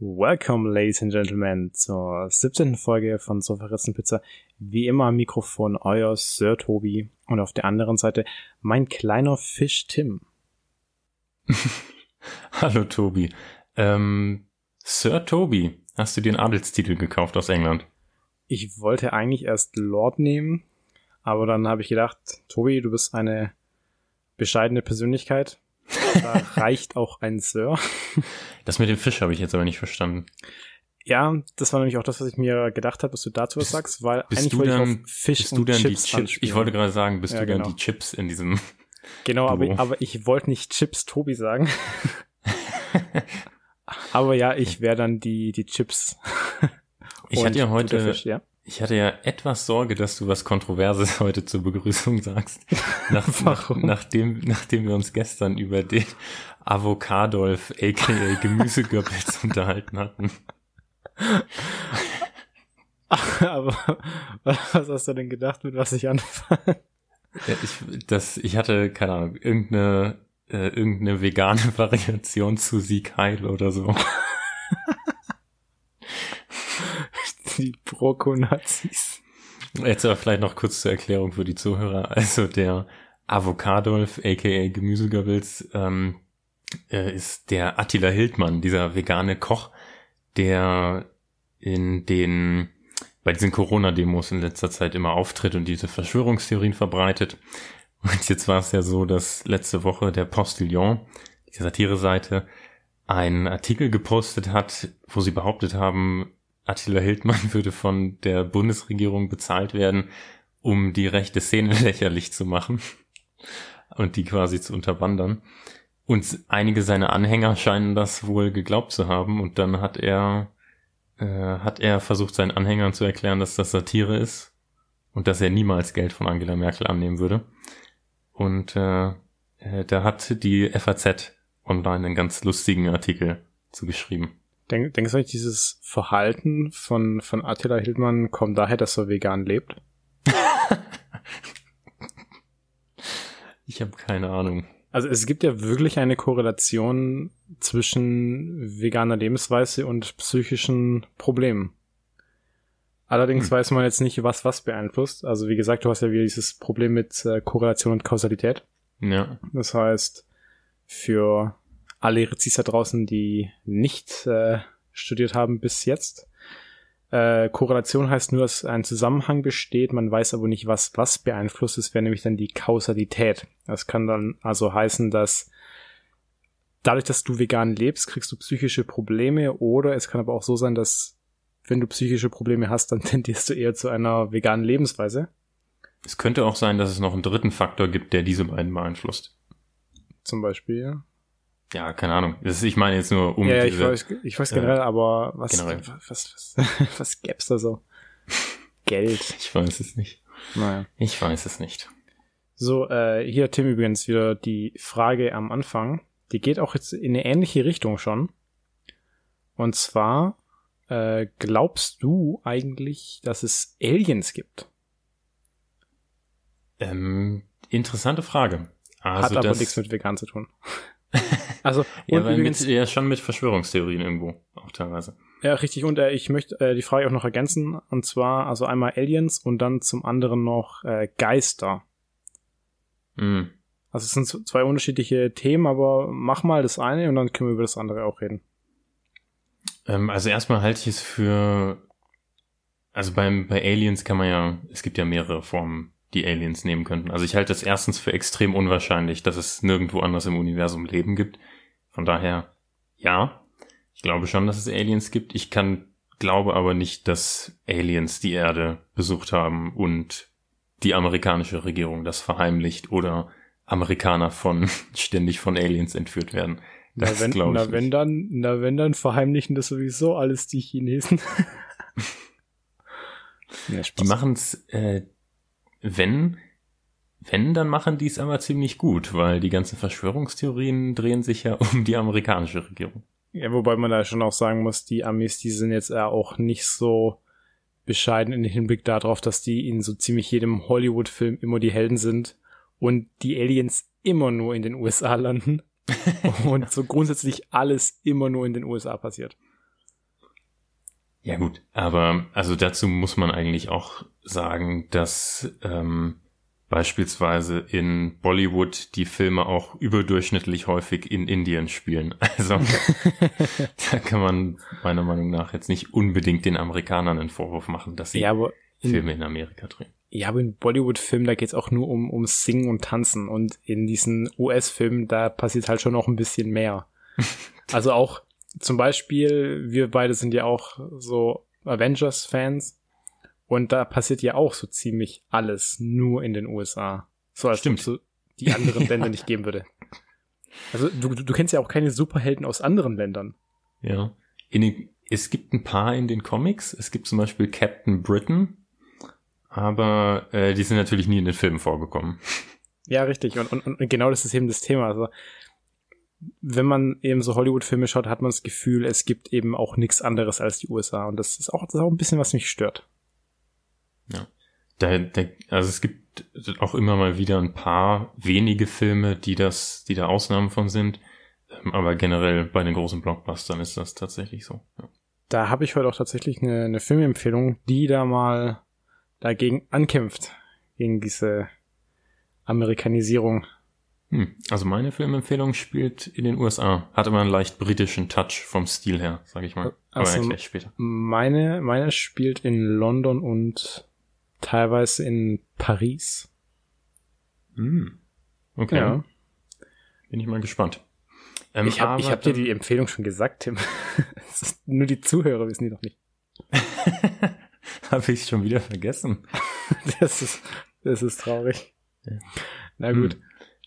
Welcome, ladies and gentlemen, zur 17. Folge von So verrissen Pizza. Wie immer am Mikrofon euer Sir Tobi und auf der anderen Seite mein kleiner Fisch Tim. Hallo Tobi. Sir Tobi, hast du dir einen Adelstitel gekauft aus England? Ich wollte eigentlich erst Lord nehmen, aber dann habe ich gedacht, Tobi, du bist eine bescheidene Persönlichkeit. Da reicht auch ein Sir. Das mit dem Fisch habe ich jetzt aber nicht verstanden. Ja, das war nämlich auch das, was ich mir gedacht habe, dass du dazu was sagst, weil eigentlich wollte ich auf Fisch und Chips anspielen. Ich wollte gerade sagen, bist ja, du genau. Dann die Chips in diesem Genau, aber ich wollte nicht Chips Tobi sagen. Aber ja, ich wäre dann die Chips. Ich hatte ja heute Fisch, ja? Ich hatte ja etwas Sorge, dass du was Kontroverses heute zur Begrüßung sagst. Nachdem wir uns gestern über den Avocadolf, a.k.a. Gemüsegöppels unterhalten hatten. Aber was hast du denn gedacht, mit was ich anfange? Ja, ich hatte, keine Ahnung, irgendeine vegane Variation zu Sieg Heil oder so. Die Prokonazis. Jetzt aber vielleicht noch kurz zur Erklärung für die Zuhörer. Also der Avocadolf, a.k.a. Gemüsegöbbels, ist der Attila Hildmann, dieser vegane Koch, der bei diesen Corona-Demos in letzter Zeit immer auftritt und diese Verschwörungstheorien verbreitet. Und jetzt war es ja so, dass letzte Woche der Postillon, die Satire-Seite, einen Artikel gepostet hat, wo sie behauptet haben, Attila Hildmann würde von der Bundesregierung bezahlt werden, um die rechte Szene lächerlich zu machen und die quasi zu unterwandern. Und einige seiner Anhänger scheinen das wohl geglaubt zu haben. Und dann hat er versucht, seinen Anhängern zu erklären, dass das Satire ist und dass er niemals Geld von Angela Merkel annehmen würde. Und da hat die FAZ online einen ganz lustigen Artikel zu geschrieben. Denkst du, dieses Verhalten von Attila Hildmann kommt daher, dass er vegan lebt? Ich habe keine Ahnung. Also es gibt ja wirklich eine Korrelation zwischen veganer Lebensweise und psychischen Problemen. Allerdings weiß man jetzt nicht, was beeinflusst. Also wie gesagt, du hast ja wieder dieses Problem mit Korrelation und Kausalität. Ja. Das heißt, für alle Rezis da draußen, die nicht studiert haben bis jetzt. Korrelation heißt nur, dass ein Zusammenhang besteht, man weiß aber nicht, was beeinflusst. Es wäre nämlich dann die Kausalität. Das kann dann also heißen, dass dadurch, dass du vegan lebst, kriegst du psychische Probleme, oder es kann aber auch so sein, dass wenn du psychische Probleme hast, dann tendierst du eher zu einer veganen Lebensweise. Es könnte auch sein, dass es noch einen dritten Faktor gibt, der diese beiden beeinflusst. Zum Beispiel, ja. Ja, keine Ahnung. Ich meine jetzt nur um... Ja, ich weiß generell, aber was gäbe es da so? Geld. Ich weiß es nicht. Naja. Ich weiß es nicht. So, hier Tim übrigens wieder die Frage am Anfang. Die geht auch jetzt in eine ähnliche Richtung schon. Und zwar, glaubst du eigentlich, dass es Aliens gibt? Interessante Frage. Also hat aber nichts mit vegan zu tun. Also, ja, und übrigens, ja, schon mit Verschwörungstheorien irgendwo, auch teilweise. Ja, richtig. Und ich möchte die Frage auch noch ergänzen. Und zwar, also einmal Aliens und dann zum anderen noch Geister. Mhm. Also es sind zwei unterschiedliche Themen, aber mach mal das eine und dann können wir über das andere auch reden. Also erstmal halte ich es für... Also bei Aliens kann man ja... Es gibt ja mehrere Formen, die Aliens nehmen könnten. Also ich halte es erstens für extrem unwahrscheinlich, dass es nirgendwo anders im Universum Leben gibt. Von daher, ja, ich glaube schon, dass es Aliens gibt. Ich glaube aber nicht, dass Aliens die Erde besucht haben und die amerikanische Regierung das verheimlicht oder Amerikaner ständig von Aliens entführt werden. Das glaube ich nicht. Wenn dann verheimlichen das sowieso alles die Chinesen. Ja, die machen es... Wenn, dann machen die es aber ziemlich gut, weil die ganzen Verschwörungstheorien drehen sich ja um die amerikanische Regierung. Ja, wobei man da schon auch sagen muss, die Amis, die sind jetzt auch nicht so bescheiden im Hinblick darauf, dass die in so ziemlich jedem Hollywood-Film immer die Helden sind und die Aliens immer nur in den USA landen und so grundsätzlich alles immer nur in den USA passiert. Ja gut, aber also dazu muss man eigentlich auch sagen, dass beispielsweise in Bollywood die Filme auch überdurchschnittlich häufig in Indien spielen. Also da kann man meiner Meinung nach jetzt nicht unbedingt den Amerikanern einen Vorwurf machen, dass sie Filme in Amerika drehen. Ja, aber in Bollywood-Filmen, da geht's auch nur um Singen und Tanzen. Und in diesen US-Filmen, da passiert halt schon noch ein bisschen mehr. Also auch zum Beispiel, wir beide sind ja auch so Avengers-Fans. Und da passiert ja auch so ziemlich alles nur in den USA. So als ob es die anderen Länder nicht geben würde. Also du kennst ja auch keine Superhelden aus anderen Ländern. Ja, es gibt ein paar in den Comics. Es gibt zum Beispiel Captain Britain. Aber die sind natürlich nie in den Filmen vorgekommen. Ja, richtig. Und genau das ist eben das Thema. Also wenn man eben so Hollywood-Filme schaut, hat man das Gefühl, es gibt eben auch nichts anderes als die USA. Und das ist auch ein bisschen, was mich stört. Ja, also es gibt auch immer mal wieder ein paar wenige Filme, die da Ausnahmen von sind. Aber generell bei den großen Blockbustern ist das tatsächlich so. Ja. Da habe ich heute auch tatsächlich eine Filmempfehlung, die da mal dagegen ankämpft, gegen diese Amerikanisierung. Also meine Filmempfehlung spielt in den USA. Hat immer einen leicht britischen Touch vom Stil her, sage ich mal. Aber erkläre ich später. Meine spielt in London und teilweise in Paris. Okay. Ja. Bin ich mal gespannt. Ich hab dir die Empfehlung schon gesagt, Tim. Nur die Zuhörer wissen die noch nicht. Habe ich schon wieder vergessen. Das ist traurig. Ja. Na gut.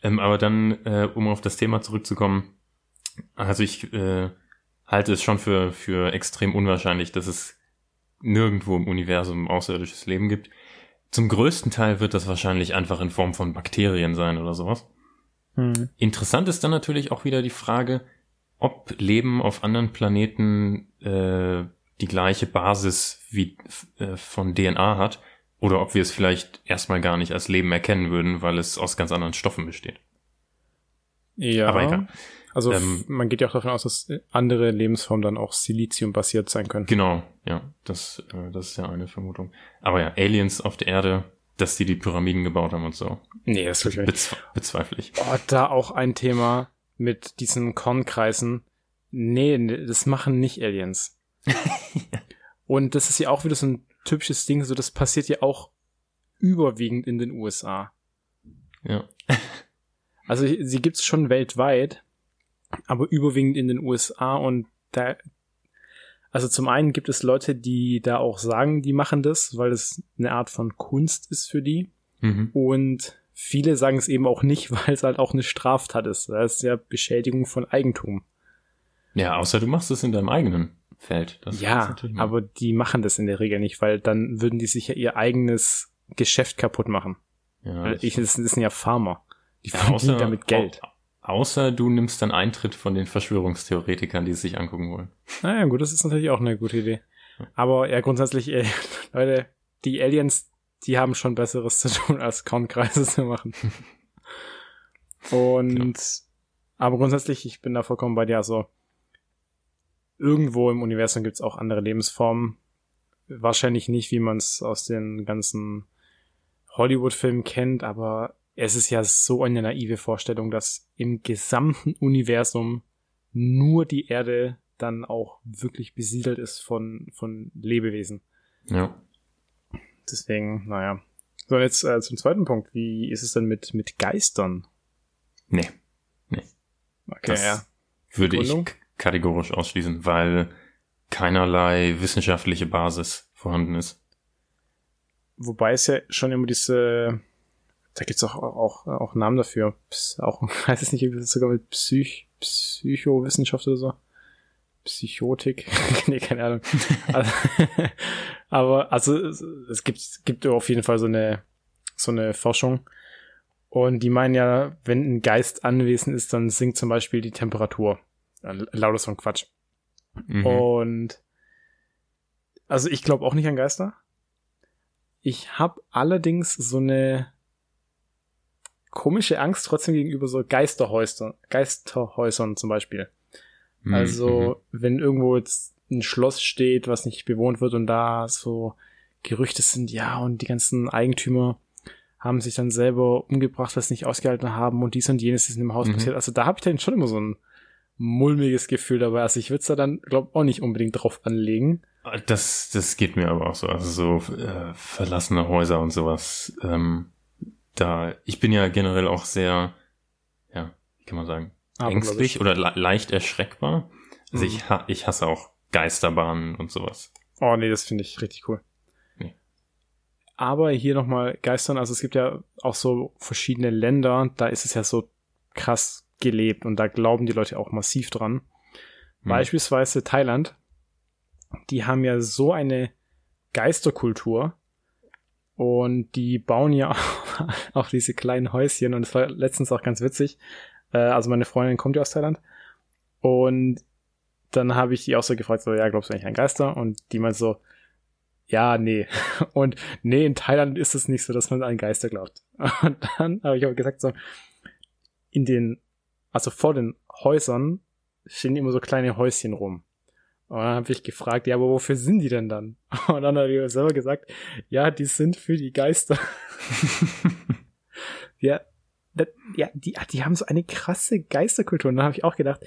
Aber dann, um auf das Thema zurückzukommen, also ich halte es schon für extrem unwahrscheinlich, dass es nirgendwo im Universum außerirdisches Leben gibt. Zum größten Teil wird das wahrscheinlich einfach in Form von Bakterien sein oder sowas. Interessant ist dann natürlich auch wieder die Frage, ob Leben auf anderen Planeten die gleiche Basis wie von DNA hat oder ob wir es vielleicht erstmal gar nicht als Leben erkennen würden, weil es aus ganz anderen Stoffen besteht. Ja, aber egal. Also man geht ja auch davon aus, dass andere Lebensformen dann auch siliziumbasiert sein können. Genau, ja, das ist ja eine Vermutung. Aber ja, Aliens auf der Erde, dass die Pyramiden gebaut haben und so. Nee, das ist bezweifle ich. Oh, da auch ein Thema mit diesen Kornkreisen. Nee, das machen nicht Aliens. Und das ist ja auch wieder so ein typisches Ding, so das passiert ja auch überwiegend in den USA. Ja. Also sie gibt's schon weltweit, aber überwiegend in den USA und da, also zum einen gibt es Leute, die da auch sagen, die machen das, weil es eine Art von Kunst ist für die. Und viele sagen es eben auch nicht, weil es halt auch eine Straftat ist. Das ist ja Beschädigung von Eigentum. Ja, außer du machst es in deinem eigenen Feld. Ja, aber die machen das in der Regel nicht, weil dann würden die sich ja ihr eigenes Geschäft kaputt machen. Ja, das sind ja Farmer. Die verdienen damit Geld. Außer du nimmst dann Eintritt von den Verschwörungstheoretikern, die es sich angucken wollen. Naja, gut, das ist natürlich auch eine gute Idee. Aber ja, grundsätzlich, Leute, die Aliens, die haben schon Besseres zu tun, als Kornkreise zu machen. Und aber grundsätzlich, ich bin da vollkommen bei dir, also irgendwo im Universum gibt es auch andere Lebensformen. Wahrscheinlich nicht, wie man es aus den ganzen Hollywood-Filmen kennt, aber es ist ja so eine naive Vorstellung, dass im gesamten Universum nur die Erde dann auch wirklich besiedelt ist von Lebewesen. Ja. Deswegen, naja. So, jetzt zum zweiten Punkt. Wie ist es denn mit Geistern? Nee. Okay, das würde ich kategorisch ausschließen, weil keinerlei wissenschaftliche Basis vorhanden ist. Wobei es ja schon immer diese, da gibt's auch Namen dafür, auch, weiß ich nicht, sogar mit Psychowissenschaft oder so, Psychotik, nee, keine Ahnung. Aber, also, es gibt auf jeden Fall so eine Forschung und die meinen ja, wenn ein Geist anwesend ist, dann sinkt zum Beispiel die Temperatur. Lautes von Quatsch. Und also ich glaube auch nicht an Geister. Ich habe allerdings so eine komische Angst trotzdem gegenüber so Geisterhäusern zum Beispiel. Also wenn irgendwo jetzt ein Schloss steht, was nicht bewohnt wird und da so Gerüchte sind, ja, und die ganzen Eigentümer haben sich dann selber umgebracht, was nicht ausgehalten haben und dies und jenes ist in dem Haus passiert. Also da habe ich dann schon immer so ein mulmiges Gefühl dabei. Also ich würde es da dann, glaube ich, auch nicht unbedingt drauf anlegen. Das geht mir aber auch so. Also so verlassene Häuser und sowas. Ich bin ja generell auch sehr, ja, wie kann man sagen, ängstlich oder leicht erschreckbar. Also ich hasse auch Geisterbahnen und sowas. Oh nee, das finde ich richtig cool. Aber hier nochmal Geistern, also es gibt ja auch so verschiedene Länder, da ist es ja so krass gelebt und da glauben die Leute auch massiv dran. Beispielsweise Thailand, die haben ja so eine Geisterkultur und die bauen ja auch diese kleinen Häuschen und es war letztens auch ganz witzig, also meine Freundin kommt ja aus Thailand und dann habe ich die auch so gefragt, so, ja, glaubst du eigentlich an Geister? Und die meint so, ja, nee. Und nee, in Thailand ist es nicht so, dass man an Geister glaubt. Und dann habe ich auch gesagt, so, vor den Häusern stehen immer so kleine Häuschen rum. Und dann habe ich gefragt, ja, aber wofür sind die denn dann? Und dann hat er selber gesagt, ja, die sind für die Geister. ja, die haben so eine krasse Geisterkultur. Und dann habe ich auch gedacht,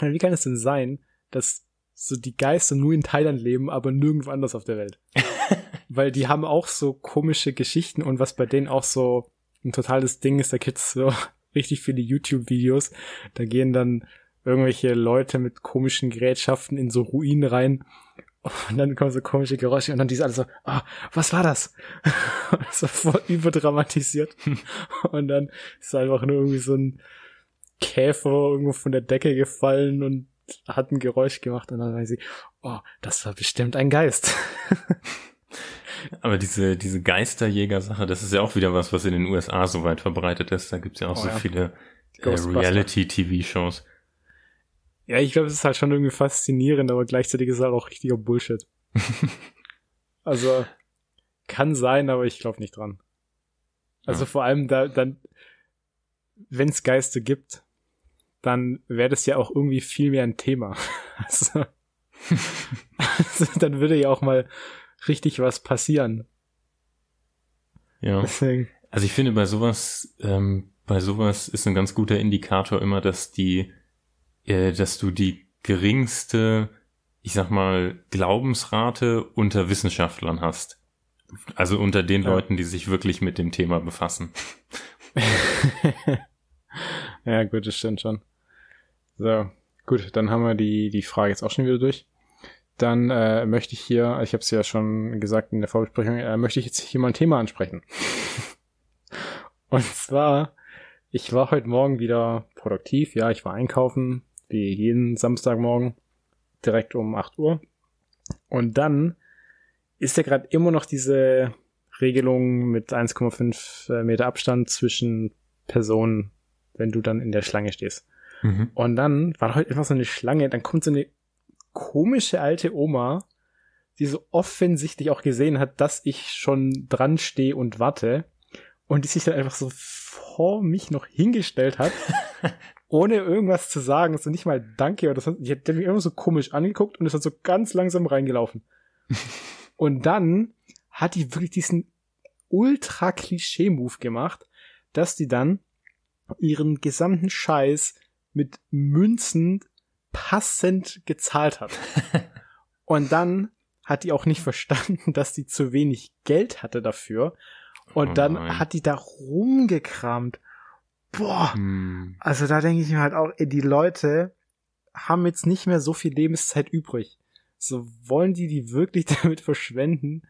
wie kann es denn sein, dass so die Geister nur in Thailand leben, aber nirgendwo anders auf der Welt. Weil die haben auch so komische Geschichten und was bei denen auch so ein totales Ding ist, da gibt's so richtig viele YouTube-Videos, da gehen dann irgendwelche Leute mit komischen Gerätschaften in so Ruinen rein und dann kommen so komische Geräusche und dann die sind alle so, was war das? So voll überdramatisiert. Und dann ist einfach nur irgendwie so ein Käfer irgendwo von der Decke gefallen und hat ein Geräusch gemacht und dann weiß ich, das war bestimmt ein Geist. Aber diese Geisterjäger-Sache, das ist ja auch wieder was in den USA so weit verbreitet ist. Da gibt es ja auch viele Reality-TV-Shows. Ja, ich glaube, es ist halt schon irgendwie faszinierend, aber gleichzeitig ist es halt auch richtiger Bullshit. Also, kann sein, aber ich glaube nicht dran. Also vor allem, dann, wenn es Geister gibt, dann wäre das ja auch irgendwie viel mehr ein Thema. Also dann würde ja auch mal richtig was passieren. Ja. Deswegen. Also ich finde, bei sowas ist ein ganz guter Indikator immer, dass dass du die geringste, ich sag mal, Glaubensrate unter Wissenschaftlern hast. Also unter den Leuten, die sich wirklich mit dem Thema befassen. Ja, gut, das stimmt schon. So, gut, dann haben wir die Frage jetzt auch schon wieder durch. Dann möchte ich hier, ich habe es ja schon gesagt in der Vorbesprechung, möchte ich jetzt hier mal ein Thema ansprechen. Und zwar, ich war heute Morgen wieder produktiv, ja, ich war einkaufen, wie jeden Samstagmorgen, direkt um 8 Uhr. Und dann ist ja gerade immer noch diese Regelung mit 1,5 Meter Abstand zwischen Personen, wenn du dann in der Schlange stehst. Und dann war heute einfach so eine Schlange, dann kommt so eine komische alte Oma, die so offensichtlich auch gesehen hat, dass ich schon dran stehe und warte und die sich dann einfach so vor mich noch hingestellt hat, ohne irgendwas zu sagen, so nicht mal Danke oder sonst. Die hat mich immer so komisch angeguckt und ist dann so ganz langsam reingelaufen. Und dann hat die wirklich diesen Ultra-Klischee-Move gemacht, dass die dann ihren gesamten Scheiß mit Münzen passend gezahlt hat. Und dann hat die auch nicht verstanden, dass die zu wenig Geld hatte dafür. Und dann hat die da rumgekramt. Boah, also da denke ich mir halt auch, die Leute haben jetzt nicht mehr so viel Lebenszeit übrig. So wollen die wirklich damit verschwenden,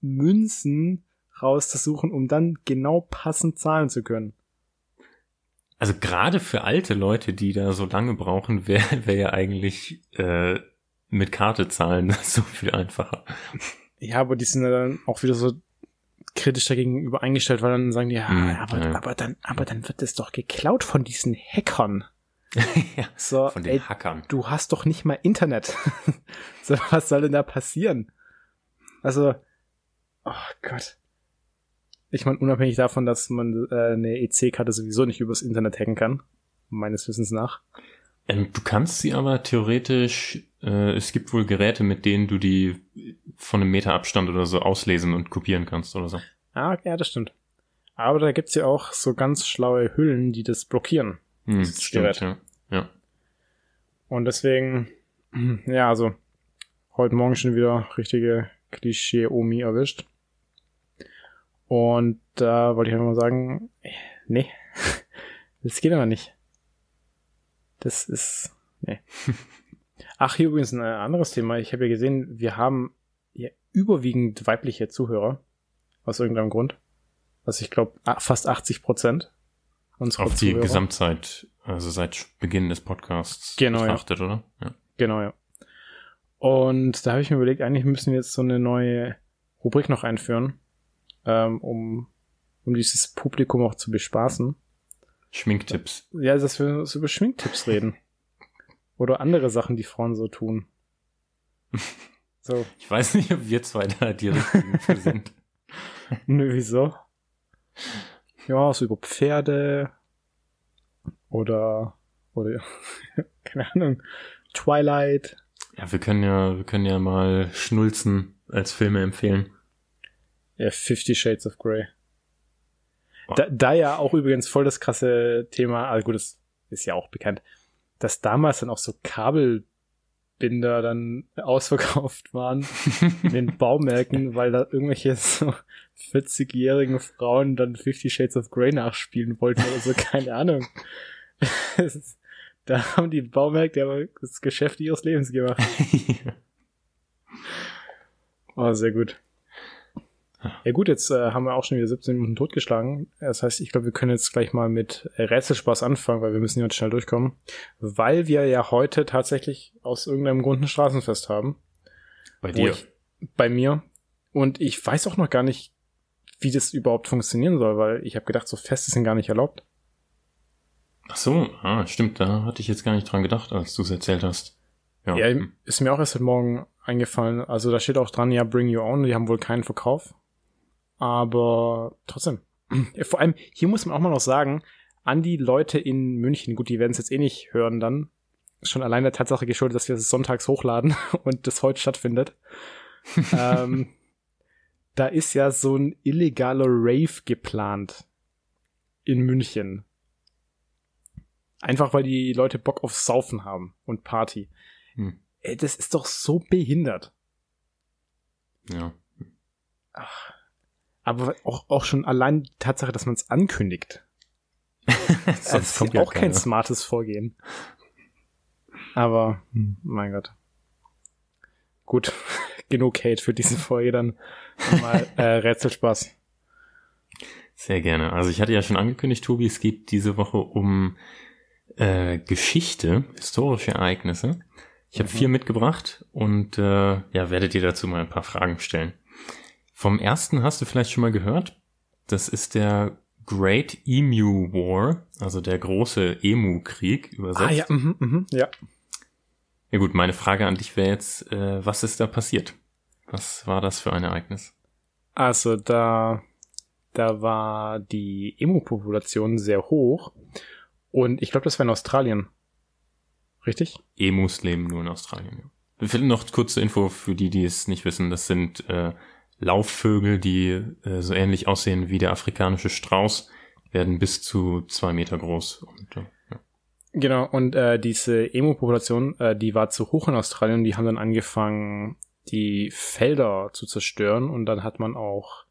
Münzen rauszusuchen, um dann genau passend zahlen zu können. Also gerade für alte Leute, die da so lange brauchen, wäre ja eigentlich mit Karte zahlen so viel einfacher. Ja, aber die sind ja dann auch wieder so kritisch dagegenüber eingestellt, weil dann sagen die, aber dann wird es doch geklaut von diesen Hackern. Ja, so, von den Hackern. Du hast doch nicht mal Internet. So, was soll denn da passieren? Also, oh Gott. Ich meine, unabhängig davon, dass man eine EC-Karte sowieso nicht übers Internet hacken kann, meines Wissens nach. Du kannst sie aber theoretisch, es gibt wohl Geräte, mit denen du die von einem Meter Abstand oder so auslesen und kopieren kannst oder so. Ah, ja, das stimmt. Aber da gibt's ja auch so ganz schlaue Hüllen, die das blockieren. Das stimmt, ja. Ja. Und deswegen, ja, also heute Morgen schon wieder richtige Klischee-Omi erwischt. Und da wollte ich einfach mal sagen, nee, das geht aber nicht. Das ist, nee. Ach, hier übrigens ein anderes Thema. Ich habe ja gesehen, wir haben ja überwiegend weibliche Zuhörer. Aus irgendeinem Grund. Also ich glaube, fast 80% unserer Zuhörer. Auf die Gesamtzeit, also seit Beginn des Podcasts betrachtet, ja. Oder? Ja. Genau, ja. Und da habe ich mir überlegt, eigentlich müssen wir jetzt so eine neue Rubrik noch einführen, um dieses Publikum auch zu bespaßen. Schminktipps. Ja, dass wir so über Schminktipps reden. Oder andere Sachen, die Frauen so tun. So. Ich weiß nicht, ob wir zwei da die richtigen für sind. Nö, wieso? Ja, so über Pferde oder keine Ahnung, Twilight. Ja, wir können ja mal Schnulzen als Filme empfehlen. Ja, 50 Shades of Grey. Da ja auch übrigens voll das krasse Thema, also gut, das ist ja auch bekannt, dass damals dann auch so Kabelbinder dann ausverkauft waren in den Baumärkten, weil da irgendwelche so 40-jährigen Frauen dann 50 Shades of Grey nachspielen wollten oder so, keine Ahnung. Da haben die Baumärkte aber das Geschäft ihres Lebens gemacht. Oh, sehr gut. Ja gut, jetzt haben wir auch schon wieder 17 Minuten totgeschlagen. Das heißt, ich glaube, wir können jetzt gleich mal mit Rätselspaß anfangen, weil wir müssen ja schnell durchkommen. Weil wir ja heute tatsächlich aus irgendeinem Grund ein Straßenfest haben. Bei dir? Bei mir. Und ich weiß auch noch gar nicht, wie das überhaupt funktionieren soll, weil ich habe gedacht, so Feste sind gar nicht erlaubt. Ach so, stimmt, da hatte ich jetzt gar nicht dran gedacht, als du es erzählt hast. Ja, ist mir auch erst heute Morgen eingefallen. Also da steht auch dran, ja, bring your own. Die haben wohl keinen Verkauf. Aber trotzdem. Vor allem, hier muss man auch mal noch sagen, an die Leute in München, gut, die werden es jetzt eh nicht hören dann, schon allein der Tatsache geschuldet, dass wir es sonntags hochladen und das heute stattfindet. Da ist ja so ein illegaler Rave geplant in München. Einfach, weil die Leute Bock auf Saufen haben und Party. Ey, das ist doch so behindert. Ja. Ach. Aber auch schon allein die Tatsache, dass man es ankündigt. Das ist ja auch kein smartes Vorgehen. Aber, mein Gott. Gut, genug Hate für diese Folge, dann mal Rätselspaß. Sehr gerne. Also ich hatte ja schon angekündigt, Tobi, es geht diese Woche um Geschichte, historische Ereignisse. Ich habe 4 mitgebracht und ja, werdet ihr dazu mal ein paar Fragen stellen. Vom ersten hast du vielleicht schon mal gehört. Das ist der Great Emu War, also der große Emu-Krieg übersetzt. Ah ja, ja. Ja gut, meine Frage an dich wäre jetzt, was ist da passiert? Was war das für ein Ereignis? Also da war die Emu-Population sehr hoch und ich glaube, das war in Australien. Richtig? Emus leben nur in Australien, ja. Noch kurze Info für die, die es nicht wissen. Das sind Laufvögel, die so ähnlich aussehen wie der afrikanische Strauß, werden bis zu 2 Meter groß. Und, ja. Genau, und diese Emu-Population, die war zu hoch in Australien, die haben dann angefangen, die Felder zu zerstören und dann hat man auch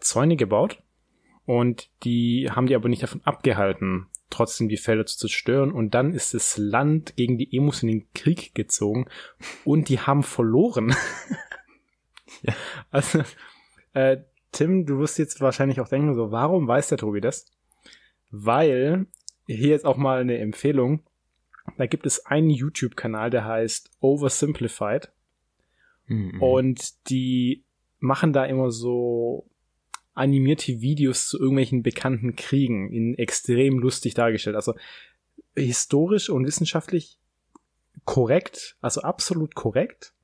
Zäune gebaut und die haben die aber nicht davon abgehalten, trotzdem die Felder zu zerstören und dann ist das Land gegen die Emus in den Krieg gezogen und die haben verloren. Ja. Also, Tim, du wirst jetzt wahrscheinlich auch denken, so, warum weiß der Tobi das? Weil, hier jetzt auch mal eine Empfehlung, da gibt es einen YouTube-Kanal, der heißt Oversimplified. Und die machen da immer so animierte Videos zu irgendwelchen bekannten Kriegen, in extrem lustig dargestellt. Also, historisch und wissenschaftlich korrekt, also absolut korrekt,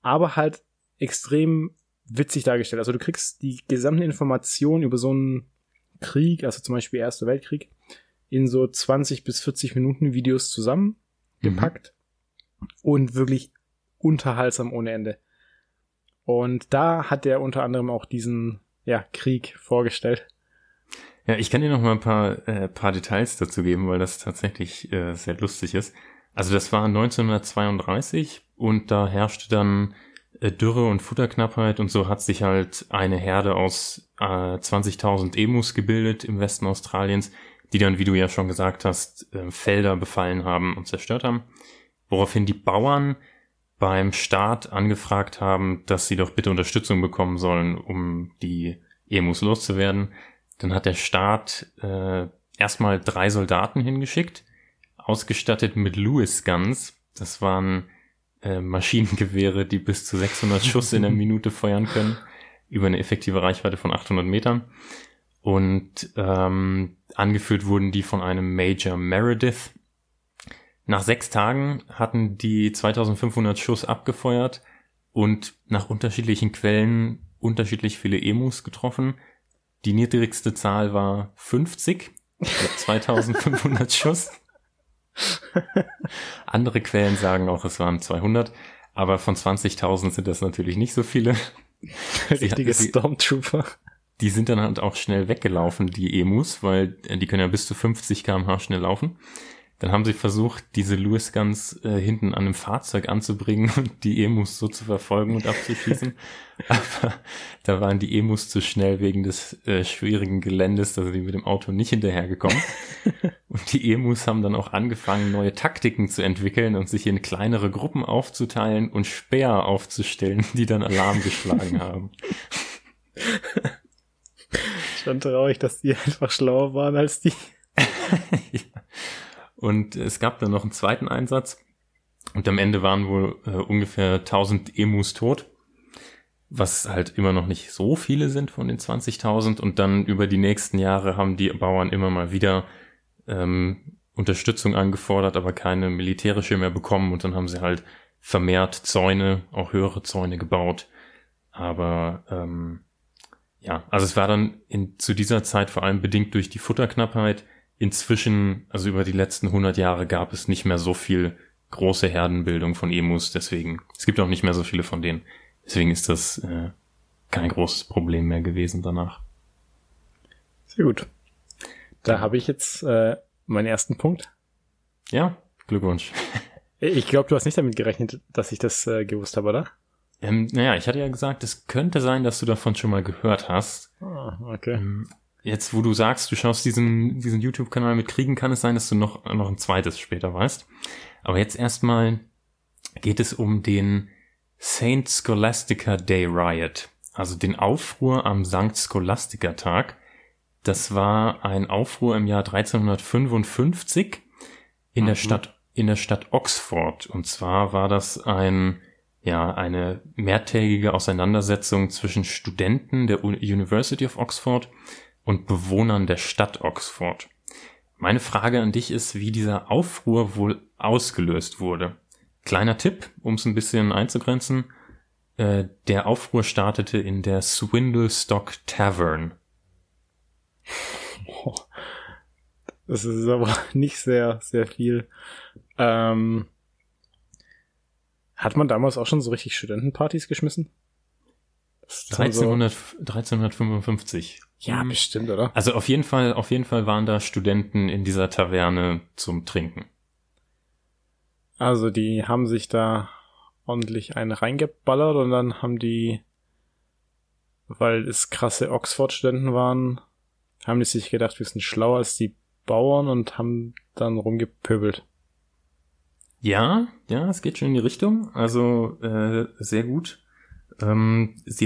aber halt extrem witzig dargestellt. Also du kriegst die gesamten Informationen über so einen Krieg, also zum Beispiel Erster Weltkrieg, in so 20 bis 40 Minuten Videos zusammengepackt und wirklich unterhaltsam ohne Ende. Und da hat er unter anderem auch diesen Krieg vorgestellt. Ja, ich kann dir noch mal ein paar Details dazu geben, weil das tatsächlich sehr lustig ist. Also das war 1932 und da herrschte dann Dürre und Futterknappheit und so hat sich halt eine Herde aus 20.000 Emus gebildet im Westen Australiens, die dann, wie du ja schon gesagt hast, Felder befallen haben und zerstört haben, woraufhin die Bauern beim Staat angefragt haben, dass sie doch bitte Unterstützung bekommen sollen, um die Emus loszuwerden. Dann hat der Staat erstmal 3 Soldaten hingeschickt, ausgestattet mit Lewis Guns. Das waren Maschinengewehre, die bis zu 600 Schuss in der Minute feuern können, über eine effektive Reichweite von 800 Metern. Und angeführt wurden die von einem Major Meredith. Nach 6 Tagen hatten die 2500 Schuss abgefeuert und nach unterschiedlichen Quellen unterschiedlich viele Emus getroffen. Die niedrigste Zahl war 50, 2500 Schuss. Andere Quellen sagen auch, es waren 200, aber von 20.000 sind das natürlich nicht so viele. Richtige Stormtrooper. Die sind dann halt auch schnell weggelaufen, die Emus, weil die können ja bis zu 50 km/h schnell laufen. Dann haben sie versucht, diese Lewis Guns hinten an einem Fahrzeug anzubringen und die Emus so zu verfolgen und abzuschießen. Aber da waren die Emus zu schnell wegen des schwierigen Geländes, dass sie mit dem Auto nicht hinterhergekommen. Und die Emus haben dann auch angefangen, neue Taktiken zu entwickeln und sich in kleinere Gruppen aufzuteilen und Speer aufzustellen, die dann Alarm geschlagen haben. Schon traurig, dass die einfach schlauer waren als die. Ja. Und es gab dann noch einen zweiten Einsatz und am Ende waren wohl ungefähr 1000 Emus tot, was halt immer noch nicht so viele sind von den 20.000 und dann über die nächsten Jahre haben die Bauern immer mal wieder Unterstützung angefordert, aber keine militärische mehr bekommen und dann haben sie halt vermehrt Zäune, auch höhere Zäune gebaut, aber also es war dann zu dieser Zeit vor allem bedingt durch die Futterknappheit. Inzwischen, also über die letzten 100 Jahre gab es nicht mehr so viel große Herdenbildung von Emus, deswegen, es gibt auch nicht mehr so viele von denen. Deswegen ist das kein großes Problem mehr gewesen danach. Sehr gut. Da habe ich jetzt meinen ersten Punkt. Ja, Glückwunsch. Ich glaube, du hast nicht damit gerechnet, dass ich das gewusst habe, oder? Ich hatte ja gesagt, es könnte sein, dass du davon schon mal gehört hast. Ah, okay. Jetzt, wo du sagst, du schaust diesen YouTube-Kanal mit Kriegen, kann es sein, dass du noch ein zweites später weißt. Aber jetzt erstmal geht es um den St. Scholastica Day Riot, also den Aufruhr am St. Scholastica-Tag. Das war ein Aufruhr im Jahr 1355 in der Stadt Oxford. Und zwar war das eine mehrtägige Auseinandersetzung zwischen Studenten der University of Oxford und Bewohnern der Stadt Oxford. Meine Frage an dich ist, wie dieser Aufruhr wohl ausgelöst wurde. Kleiner Tipp, um es ein bisschen einzugrenzen. Der Aufruhr startete in der Swindlestock Tavern. Oh, das ist aber nicht sehr, sehr viel. Hat man damals auch schon so richtig Studentenpartys geschmissen? 1355. Ja, bestimmt, oder? Also auf jeden Fall waren da Studenten in dieser Taverne zum Trinken. Also die haben sich da ordentlich einen reingeballert und dann haben die, weil es krasse Oxford-Studenten waren, haben die sich gedacht, wir sind schlauer als die Bauern und haben dann rumgepöbelt. Ja, es geht schon in die Richtung. Also sehr gut. Es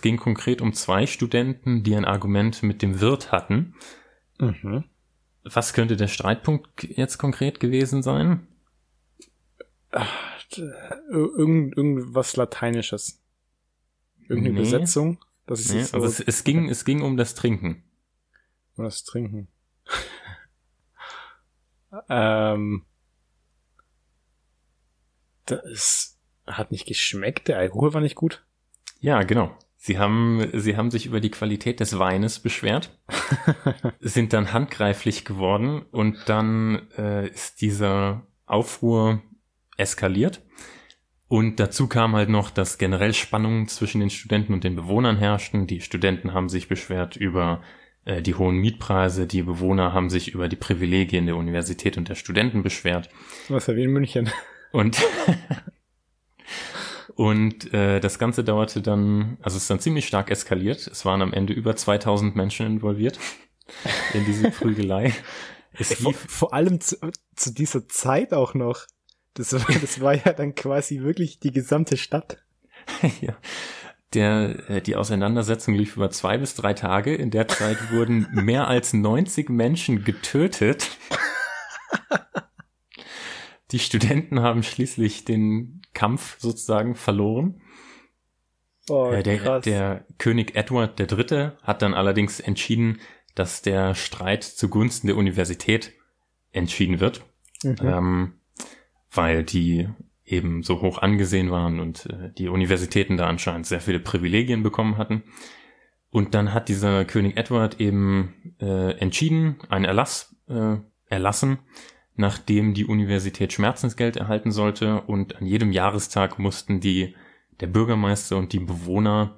ging konkret um 2 Studenten, die ein Argument mit dem Wirt hatten. Mhm. Was könnte der Streitpunkt jetzt konkret gewesen sein? Irgendwas Lateinisches. Irgendeine Übersetzung? Das ist jetzt also es ging um das Trinken. Um das Trinken. Das hat nicht geschmeckt, der Alkohol war nicht gut. Ja, genau. Sie haben sich über die Qualität des Weines beschwert, sind dann handgreiflich geworden und dann ist dieser Aufruhr eskaliert. Und dazu kam halt noch, dass generell Spannungen zwischen den Studenten und den Bewohnern herrschten. Die Studenten haben sich beschwert über die hohen Mietpreise, die Bewohner haben sich über die Privilegien der Universität und der Studenten beschwert. Was ja wie in München. Und das Ganze dauerte dann, also es ist dann ziemlich stark eskaliert. Es waren am Ende über 2000 Menschen involviert in diese Prügelei. Vor allem zu dieser Zeit auch noch. Das war ja dann quasi wirklich die gesamte Stadt. Ja. Die Auseinandersetzung lief über 2 bis 3 Tage. In der Zeit wurden mehr als 90 Menschen getötet. Die Studenten haben schließlich den Kampf sozusagen verloren. Oh, der König Edward III. Hat dann allerdings entschieden, dass der Streit zugunsten der Universität entschieden wird. Mhm. Weil die eben so hoch angesehen waren und die Universitäten da anscheinend sehr viele Privilegien bekommen hatten. Und dann hat dieser König Edward eben entschieden, einen Erlass erlassen, nachdem die Universität Schmerzensgeld erhalten sollte. Und an jedem Jahrestag mussten der Bürgermeister und die Bewohner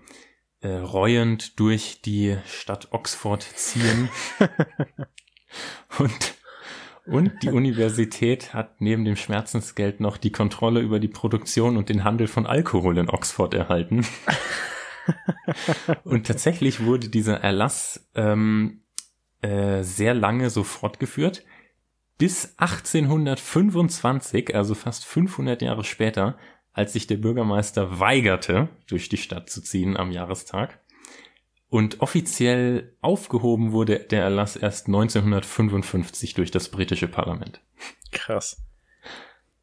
reuend durch die Stadt Oxford ziehen. Und die Universität hat neben dem Schmerzensgeld noch die Kontrolle über die Produktion und den Handel von Alkohol in Oxford erhalten. Und tatsächlich wurde dieser Erlass sehr lange so fortgeführt, bis 1825, also fast 500 Jahre später, als sich der Bürgermeister weigerte, durch die Stadt zu ziehen am Jahrestag. Und offiziell aufgehoben wurde der Erlass erst 1955 durch das britische Parlament. Krass.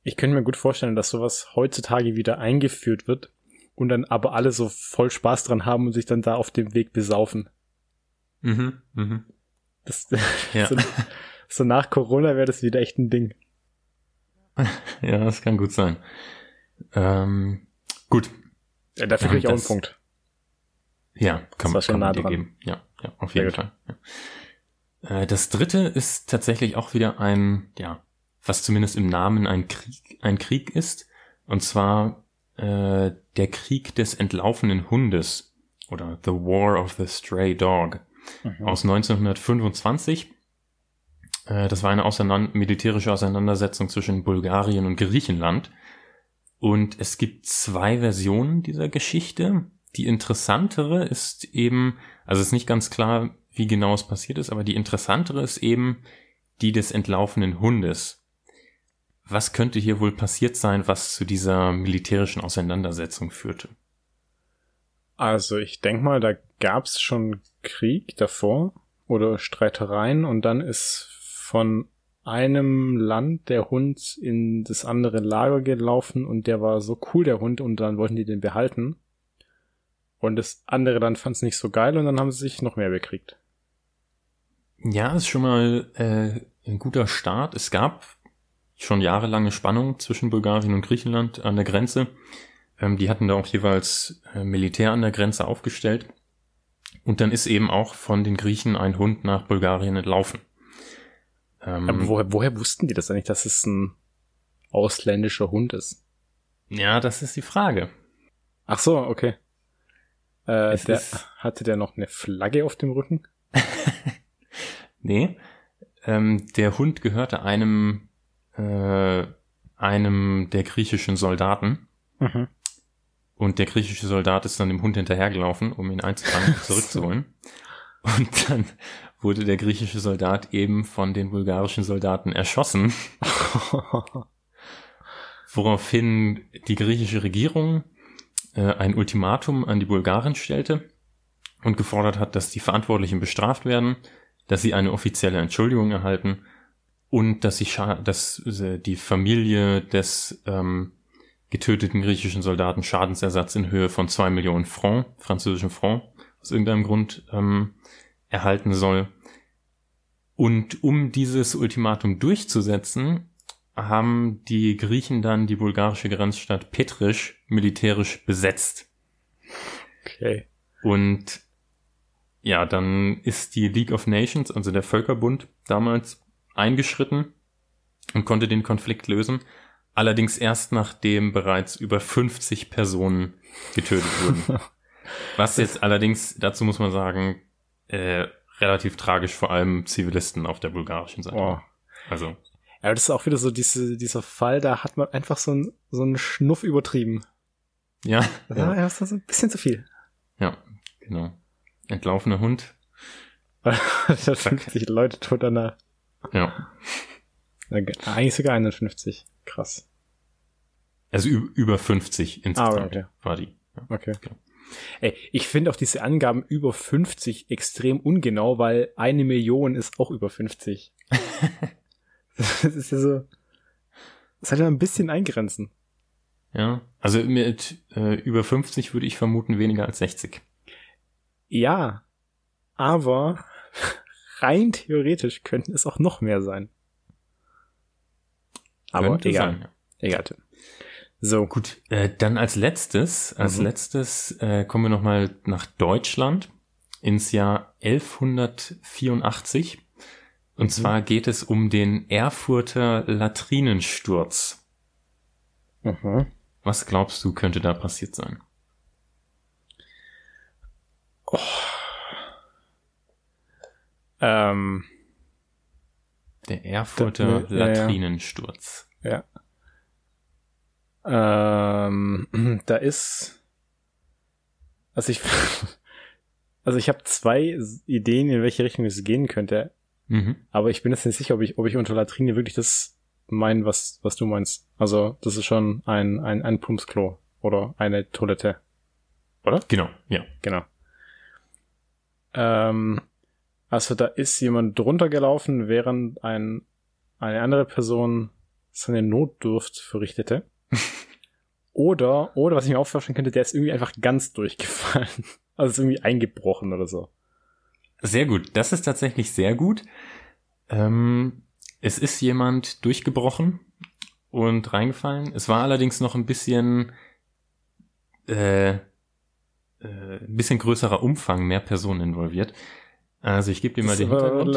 Ich könnte mir gut vorstellen, dass sowas heutzutage wieder eingeführt wird und dann aber alle so voll Spaß dran haben und sich dann da auf dem Weg besaufen. Mhm, mhm. Ja. So nach Corona wäre das wieder echt ein Ding. Ja, das kann gut sein. Gut. Ja, dafür kriege ich auch einen Punkt. Ja, kann man dir geben. Ja, auf jeden Fall. Ja. Das dritte ist tatsächlich auch wieder ein, ja, was zumindest im Namen ein Krieg ist. Und zwar der Krieg des entlaufenen Hundes oder The War of the Stray Dog aus 1925. Das war eine militärische Auseinandersetzung zwischen Bulgarien und Griechenland. Und es gibt 2 Versionen dieser Geschichte. Die interessantere ist eben, also es ist nicht ganz klar, wie genau es passiert ist, aber die interessantere ist eben die des entlaufenen Hundes. Was könnte hier wohl passiert sein, was zu dieser militärischen Auseinandersetzung führte? Also ich denke mal, da gab es schon Krieg davor oder Streitereien und dann ist von einem Land der Hund in das andere Lager gelaufen und der war so cool, der Hund, und dann wollten die den behalten. Und das andere dann fand es nicht so geil und dann haben sie sich noch mehr bekriegt. Ja, ist schon mal ein guter Start. Es gab schon jahrelange Spannung zwischen Bulgarien und Griechenland an der Grenze. Die hatten da auch jeweils Militär an der Grenze aufgestellt. Und dann ist eben auch von den Griechen ein Hund nach Bulgarien entlaufen. Aber woher wussten die das eigentlich, dass es ein ausländischer Hund ist? Ja, das ist die Frage. Ach so, okay. Hatte der noch eine Flagge auf dem Rücken? Nee. Der Hund gehörte einem der griechischen Soldaten. Mhm. Und der griechische Soldat ist dann dem Hund hinterhergelaufen, um ihn einzufangen und zurückzuholen. Und dann wurde der griechische Soldat eben von den bulgarischen Soldaten erschossen. Woraufhin die griechische Regierung ein Ultimatum an die Bulgaren stellte und gefordert hat, dass die Verantwortlichen bestraft werden, dass sie eine offizielle Entschuldigung erhalten und dass die Familie des getöteten griechischen Soldaten Schadensersatz in Höhe von 2 Millionen Franc, französischen Franc, aus irgendeinem Grund erhalten soll. Und um dieses Ultimatum durchzusetzen, haben die Griechen dann die bulgarische Grenzstadt Petrisch militärisch besetzt. Okay. Und ja, dann ist die League of Nations, also der Völkerbund, damals eingeschritten und konnte den Konflikt lösen. Allerdings erst nachdem bereits über 50 Personen getötet wurden. Was jetzt allerdings, dazu muss man sagen, relativ tragisch, vor allem Zivilisten auf der bulgarischen Seite. Oh. Also. Ja, das ist auch wieder so dieser Fall, da hat man einfach so einen Schnuff übertrieben. Ja. Ja, das ist ein bisschen zu viel. Ja, genau. Entlaufener Hund. Das 50 Leute tot danach. Ja. Eigentlich sogar 51. Krass. Also über 50 insgesamt okay. War die. Ja. Okay. Genau. Ey, ich finde auch diese Angaben über 50 extrem ungenau, weil 1 Million ist auch über 50. Das ist ja so. Das sollte man ein bisschen eingrenzen. Ja, also mit über 50 würde ich vermuten weniger als 60. Ja, aber rein theoretisch könnten es auch noch mehr sein. Aber egal. Sein, ja. Egal. So, gut. Dann als letztes kommen wir nochmal nach Deutschland ins Jahr 1184. Und zwar geht es um den Erfurter Latrinensturz. Mhm. Was glaubst du, könnte da passiert sein? Oh. Der Erfurter Latrinensturz. Ja. Da ist... Also ich habe 2 Ideen, in welche Richtung es gehen könnte. Mhm. Aber ich bin jetzt nicht sicher, ob ich unter Latrine wirklich das meine, was du meinst. Also das ist schon ein Pumpsklo oder eine Toilette. Oder? Genau, ja. Genau. Also da ist jemand drunter gelaufen, während eine andere Person seine Notdurft verrichtete. Oder was ich mir auch vorstellen könnte, der ist irgendwie einfach ganz durchgefallen. Also ist irgendwie eingebrochen oder so. Sehr gut. Das ist tatsächlich sehr gut. Es ist jemand durchgebrochen und reingefallen. Es war allerdings noch ein bisschen... bisschen größerer Umfang, mehr Personen involviert. Also ich gebe dir mal den Hintergrund.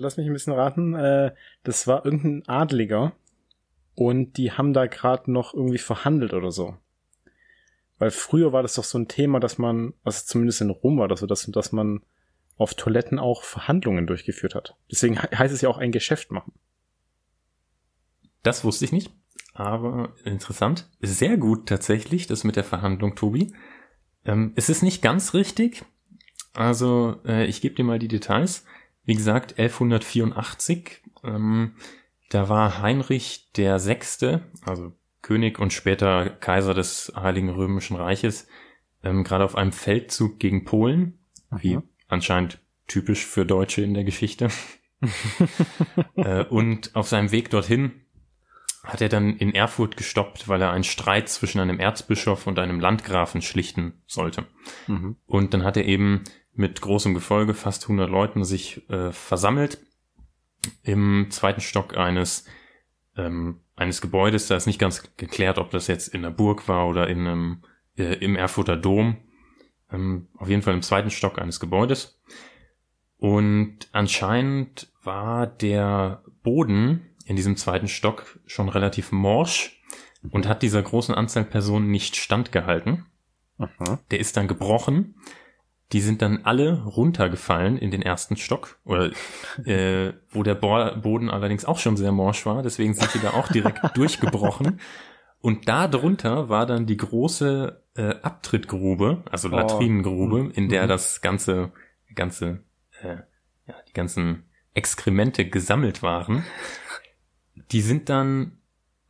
Lass mich ein bisschen raten. Das war irgendein Adliger und die haben da gerade noch irgendwie verhandelt oder so. Weil früher war das doch so ein Thema, dass man, also zumindest in Rom war das so, dass man auf Toiletten auch Verhandlungen durchgeführt hat. Deswegen heißt es ja auch ein Geschäft machen. Das wusste ich nicht, aber interessant. Sehr gut tatsächlich, das mit der Verhandlung, Tobi. Es ist nicht ganz richtig. Also ich gebe dir mal die Details. Wie gesagt, 1184, da war Heinrich der Sechste, also König und später Kaiser des Heiligen Römischen Reiches, gerade auf einem Feldzug gegen Polen, wie anscheinend typisch für Deutsche in der Geschichte. Und auf seinem Weg dorthin hat er dann in Erfurt gestoppt, weil er einen Streit zwischen einem Erzbischof und einem Landgrafen schlichten sollte. Mhm. Und dann hat er eben mit großem Gefolge, fast 100 Leuten, sich versammelt im zweiten Stock eines Gebäudes. Da ist nicht ganz geklärt, ob das jetzt in der Burg war oder im Erfurter Dom. Auf jeden Fall im zweiten Stock eines Gebäudes. Und anscheinend war der Boden in diesem zweiten Stock schon relativ morsch und hat dieser großen Anzahl Personen nicht standgehalten. Aha. Der ist dann gebrochen. Die sind dann alle runtergefallen in den ersten Stock, oder wo der Boden allerdings auch schon sehr morsch war. Deswegen sind die da auch direkt durchgebrochen. Und da drunter war dann die große Abtrittgrube, also Latrinengrube, in der das die ganzen Exkremente gesammelt waren. Die sind dann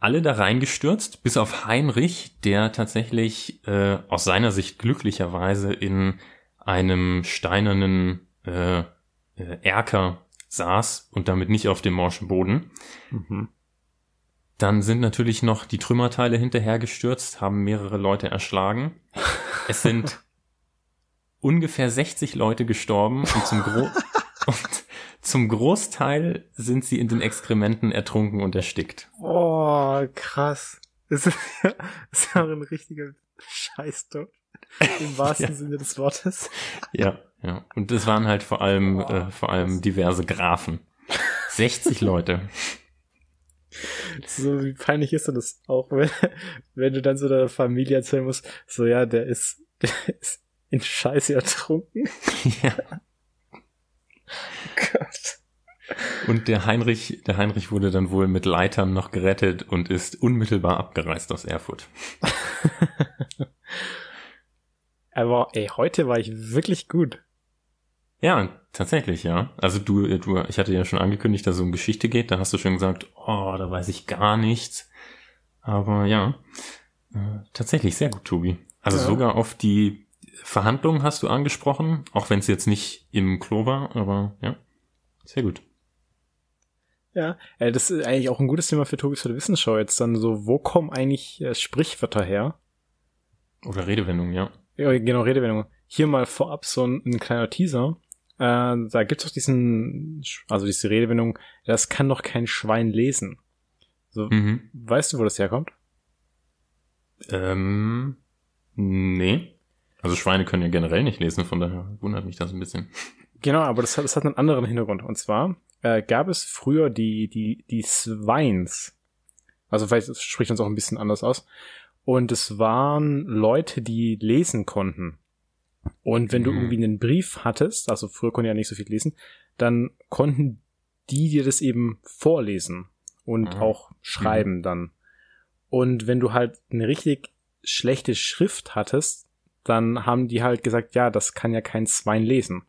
alle da reingestürzt, bis auf Heinrich, der tatsächlich aus seiner Sicht glücklicherweise in einem steinernen Erker saß und damit nicht auf dem morschen Boden. Mhm. Dann sind natürlich noch die Trümmerteile hinterhergestürzt, haben mehrere Leute erschlagen. Es sind ungefähr 60 Leute gestorben und zum Großteil sind sie in den Exkrementen ertrunken und erstickt. Oh, krass. Das ist ja ein richtiger Scheiß-Tod. im wahrsten Sinne des Wortes. Ja, ja. Und das waren halt vor allem diverse Grafen. 60 Leute. So, wie peinlich ist denn das auch, wenn du dann so deiner Familie erzählen musst, so ja, der ist in Scheiße ertrunken. Ja. Oh Gott. Und der Heinrich wurde dann wohl mit Leitern noch gerettet und ist unmittelbar abgereist aus Erfurt. Aber ey, heute war ich wirklich gut. Ja, tatsächlich, ja. Also ich hatte ja schon angekündigt, dass es um Geschichte geht. Da hast du schon gesagt, oh, da weiß ich gar nichts. Aber ja, tatsächlich sehr gut, Tobi. Also sogar auf die Verhandlungen hast du angesprochen, auch wenn es jetzt nicht im Klo war, aber ja, sehr gut. Ja, das ist eigentlich auch ein gutes Thema für Tobis Verwissenschau jetzt dann so, wo kommen eigentlich Sprichwörter her? Oder Redewendungen, ja. Ja, genau, Redewendungen. Hier mal vorab so ein kleiner Teaser. Da gibt's doch diese Redewendung, das kann doch kein Schwein lesen. So, weißt du, wo das herkommt? Nee. Also Schweine können ja generell nicht lesen, von daher wundert mich das ein bisschen. Genau, aber das hat einen anderen Hintergrund. Und zwar gab es früher die Swines. Also vielleicht spricht man es auch ein bisschen anders aus. Und es waren Leute, die lesen konnten. Und wenn du irgendwie einen Brief hattest, also früher konnte ja nicht so viel lesen, dann konnten die dir das eben vorlesen und auch schreiben dann. Und wenn du halt eine richtig schlechte Schrift hattest, dann haben die halt gesagt, ja, das kann ja kein Schwein lesen.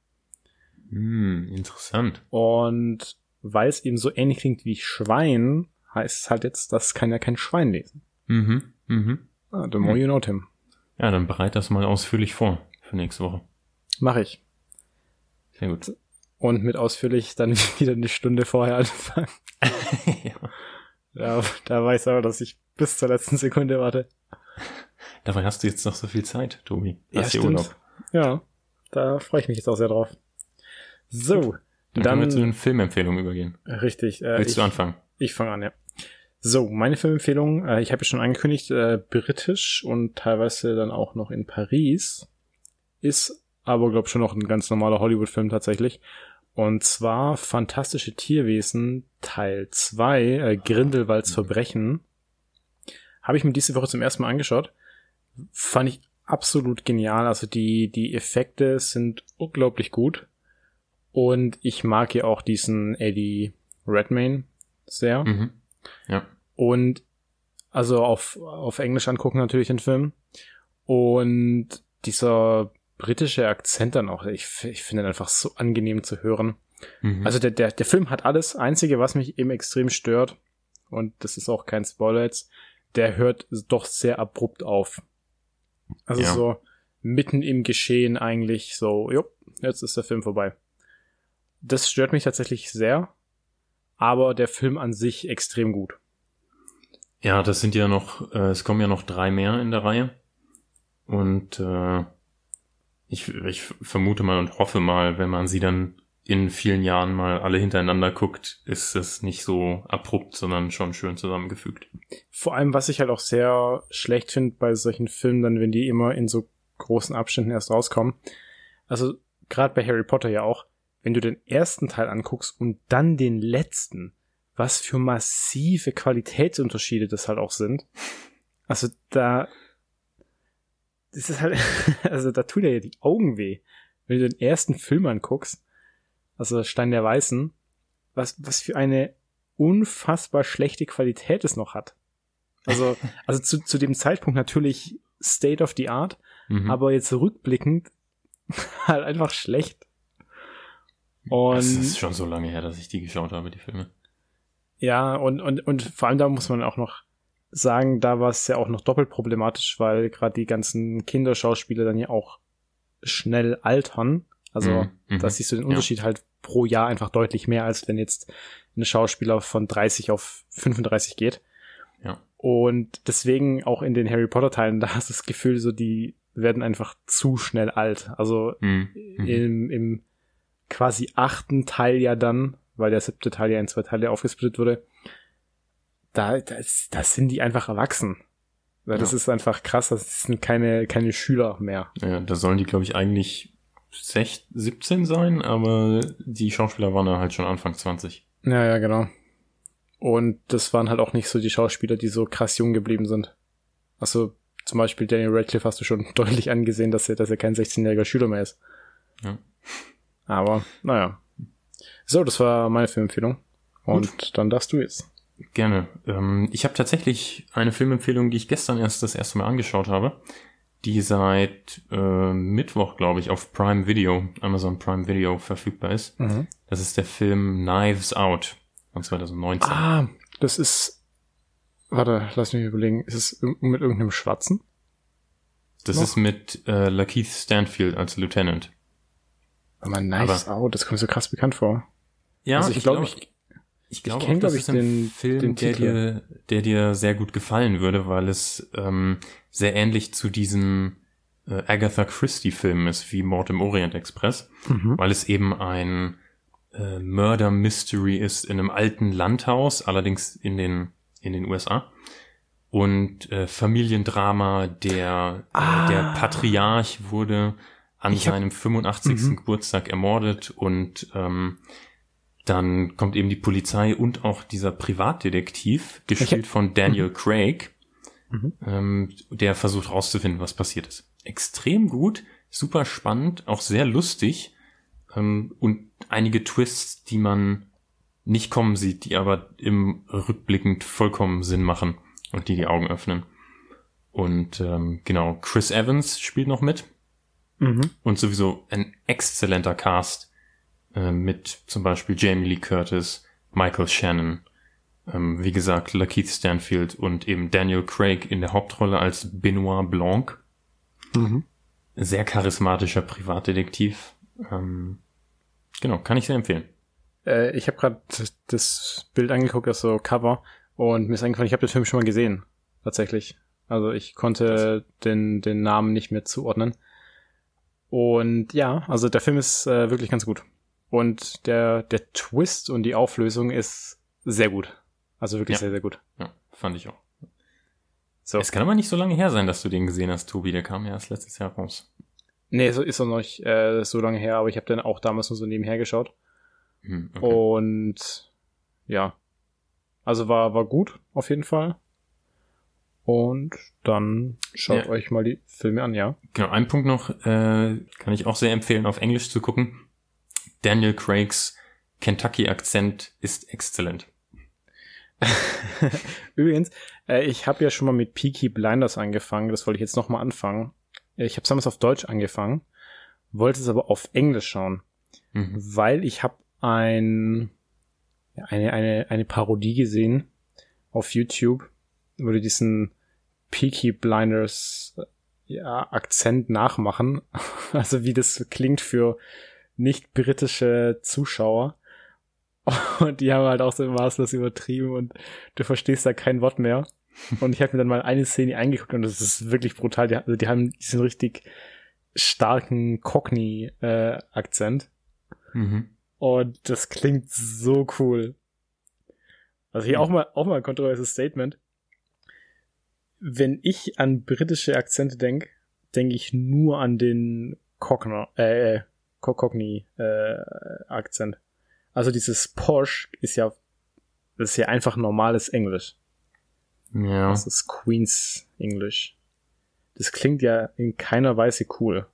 Interessant. Und weil es eben so ähnlich klingt wie Schwein, heißt es halt jetzt, das kann ja kein Schwein lesen. Ah, the more you know, Tim. Ja, dann bereite das mal ausführlich vor für nächste Woche. Mach ich. Sehr gut. Und mit ausführlich dann wieder eine Stunde vorher anfangen. Ja. Da weiß ich aber, dass ich bis zur letzten Sekunde warte. Dabei hast du jetzt noch so viel Zeit, Tobi. Hast ja, stimmt. Urlaub. Ja, da freue ich mich jetzt auch sehr drauf. So, gut, dann können wir zu den Filmempfehlungen übergehen. Richtig. Willst du anfangen? Ich fange an, ja. So, meine Filmempfehlung, ich habe ja schon angekündigt, britisch und teilweise dann auch noch in Paris, ist aber, glaube ich, schon noch ein ganz normaler Hollywood-Film tatsächlich. Und zwar Fantastische Tierwesen Teil 2, Grindelwalds Verbrechen. Habe ich mir diese Woche zum ersten Mal angeschaut. Fand ich absolut genial. Also die Effekte sind unglaublich gut. Und ich mag ja auch diesen Eddie Redmayne sehr. Mhm. Ja. Und also auf Englisch angucken natürlich den Film. Und dieser britische Akzent dann auch, ich finde ihn einfach so angenehm zu hören. Mhm. Also der Film hat alles. Einzige, was mich eben extrem stört, und das ist auch kein Spoiler jetzt, der hört doch sehr abrupt auf. Also so mitten im Geschehen eigentlich so, jo, jetzt ist der Film vorbei. Das stört mich tatsächlich sehr. Aber der Film an sich extrem gut. Ja, das sind ja noch, es kommen ja noch 3 mehr in der Reihe. Und ich vermute mal und hoffe mal, wenn man sie dann in vielen Jahren mal alle hintereinander guckt, ist es nicht so abrupt, sondern schon schön zusammengefügt. Vor allem, was ich halt auch sehr schlecht finde bei solchen Filmen, dann wenn die immer in so großen Abständen erst rauskommen. Also gerade bei Harry Potter ja auch. Wenn du den ersten Teil anguckst und dann den letzten, was für massive Qualitätsunterschiede das halt auch sind. Also das ist halt, also da tun ja die Augen weh. Wenn du den ersten Film anguckst, also Stein der Weißen, was für eine unfassbar schlechte Qualität es noch hat. Also zu dem Zeitpunkt natürlich State of the Art, aber jetzt rückblickend halt einfach schlecht. Und es ist schon so lange her, dass ich die geschaut habe, die Filme. Ja, und vor allem da muss man auch noch sagen, da war es ja auch noch doppelt problematisch, weil gerade die ganzen Kinderschauspieler dann ja auch schnell altern. Also da siehst du den Unterschied halt pro Jahr einfach deutlich mehr, als wenn jetzt ein Schauspieler von 30 auf 35 geht. Ja. Und deswegen auch in den Harry Potter Teilen, da hast du das Gefühl, so die werden einfach zu schnell alt. Also im quasi 8. Teil ja dann, weil der 7. Teil ja in 2 Teile aufgesplittet wurde, da sind die einfach erwachsen. Weil das ist einfach krass, das sind keine Schüler mehr. Ja, da sollen die, glaube ich, eigentlich 17 sein, aber die Schauspieler waren ja halt schon Anfang 20. Ja, genau. Und das waren halt auch nicht so die Schauspieler, die so krass jung geblieben sind. Also zum Beispiel Daniel Radcliffe hast du schon deutlich angesehen, dass er kein 16-jähriger Schüler mehr ist. Ja. Aber, naja. So, das war meine Filmempfehlung. Und Gut. Dann darfst du jetzt. Gerne. Ich habe tatsächlich eine Filmempfehlung, die ich gestern erst das erste Mal angeschaut habe, die seit Mittwoch, glaube ich, auf Prime Video, Amazon Prime Video verfügbar ist. Mhm. Das ist der Film Knives Out von 2019. Ah, das ist... Warte, lass mich überlegen. Ist es mit irgendeinem Schwarzen? Das ist mit Lakeith Stanfield als Lieutenant. Aber Knives Out, das kommt so krass bekannt vor. Ja, also ich glaube, das ist ein Film, der dir sehr gut gefallen würde, weil es sehr ähnlich zu diesem Agatha Christie Film ist, wie Mord im Orient Express, weil es eben ein Murder Mystery ist in einem alten Landhaus, allerdings in den USA, und Familiendrama, der Patriarch wurde an seinem 85. Geburtstag ermordet und dann kommt eben die Polizei und auch dieser Privatdetektiv, gespielt von Daniel Craig, der versucht rauszufinden, was passiert ist. Extrem gut, super spannend, auch sehr lustig, und einige Twists, die man nicht kommen sieht, die aber im rückblickend vollkommen Sinn machen und die Augen öffnen. Und genau, Chris Evans spielt noch mit. Und sowieso ein exzellenter Cast mit zum Beispiel Jamie Lee Curtis, Michael Shannon, wie gesagt, Lakeith Stanfield und eben Daniel Craig in der Hauptrolle als Benoit Blanc. Sehr charismatischer Privatdetektiv. Genau, kann ich sehr empfehlen. Ich habe gerade das Bild angeguckt, das so Cover, und mir ist eingefallen, ich habe den Film schon mal gesehen, tatsächlich. Also ich konnte den Namen nicht mehr zuordnen. Und ja, also der Film ist wirklich ganz gut. Und der Twist und die Auflösung ist sehr gut. Also wirklich sehr, sehr gut. Ja, fand ich auch. So. Es kann aber nicht so lange her sein, dass du den gesehen hast, Tobi. Der kam ja erst letztes Jahr raus. Nee, so ist er noch nicht so lange her, aber ich habe den auch damals nur so nebenher geschaut. Okay. Und ja, also war gut auf jeden Fall. Und dann schaut euch mal die Filme an, ja. Genau, ein Punkt noch, kann ich auch sehr empfehlen, auf Englisch zu gucken. Daniel Craigs Kentucky-Akzent ist exzellent. Übrigens, ich habe ja schon mal mit Peaky Blinders angefangen, das wollte ich jetzt nochmal anfangen. Ich habe es damals auf Deutsch angefangen, wollte es aber auf Englisch schauen. Weil ich habe eine Parodie gesehen auf YouTube, wo die diesen Peaky Blinders Akzent nachmachen, also wie das klingt für nicht britische Zuschauer, und die haben halt auch so maßlos übertrieben und du verstehst da kein Wort mehr, und ich habe mir dann mal eine Szene angeguckt und das ist wirklich brutal, die haben diesen richtig starken Cockney Akzent. Und das klingt so cool. Also hier auch mal ein kontroverses Statement. Wenn ich an britische Akzente denke, denke ich nur an den Cockney-Akzent. Also dieses Posh ist ja einfach normales Englisch. Ja. Das ist Queen's English. Das klingt ja in keiner Weise cool.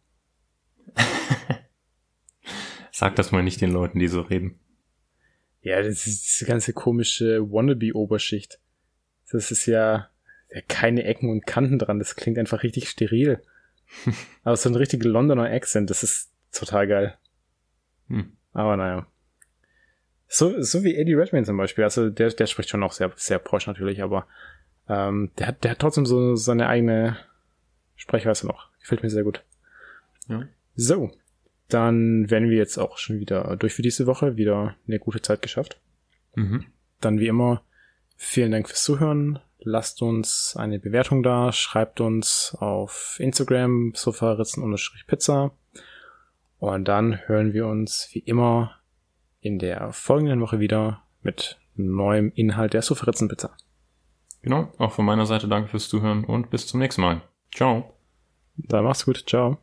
Sag das mal nicht den Leuten, die so reden. Ja, das ist diese ganze komische Wannabe-Oberschicht. Das ist ja keine Ecken und Kanten dran. Das klingt einfach richtig steril. Aber so ein richtig Londoner Accent, das ist total geil. Aber naja. So wie Eddie Redmayne zum Beispiel. Also der spricht schon auch sehr, sehr posch natürlich, aber der hat trotzdem so seine eigene Sprechweise noch. Gefällt mir sehr gut. Ja. So. Dann wären wir jetzt auch schon wieder durch für diese Woche. Wieder eine gute Zeit geschafft. Dann wie immer, vielen Dank fürs Zuhören. Lasst uns eine Bewertung da. Schreibt uns auf Instagram, soverrissen_pizza. Und dann hören wir uns wie immer in der folgenden Woche wieder mit neuem Inhalt der So verrissen Pizza. Genau, auch von meiner Seite danke fürs Zuhören und bis zum nächsten Mal. Ciao. Da mach's gut, ciao.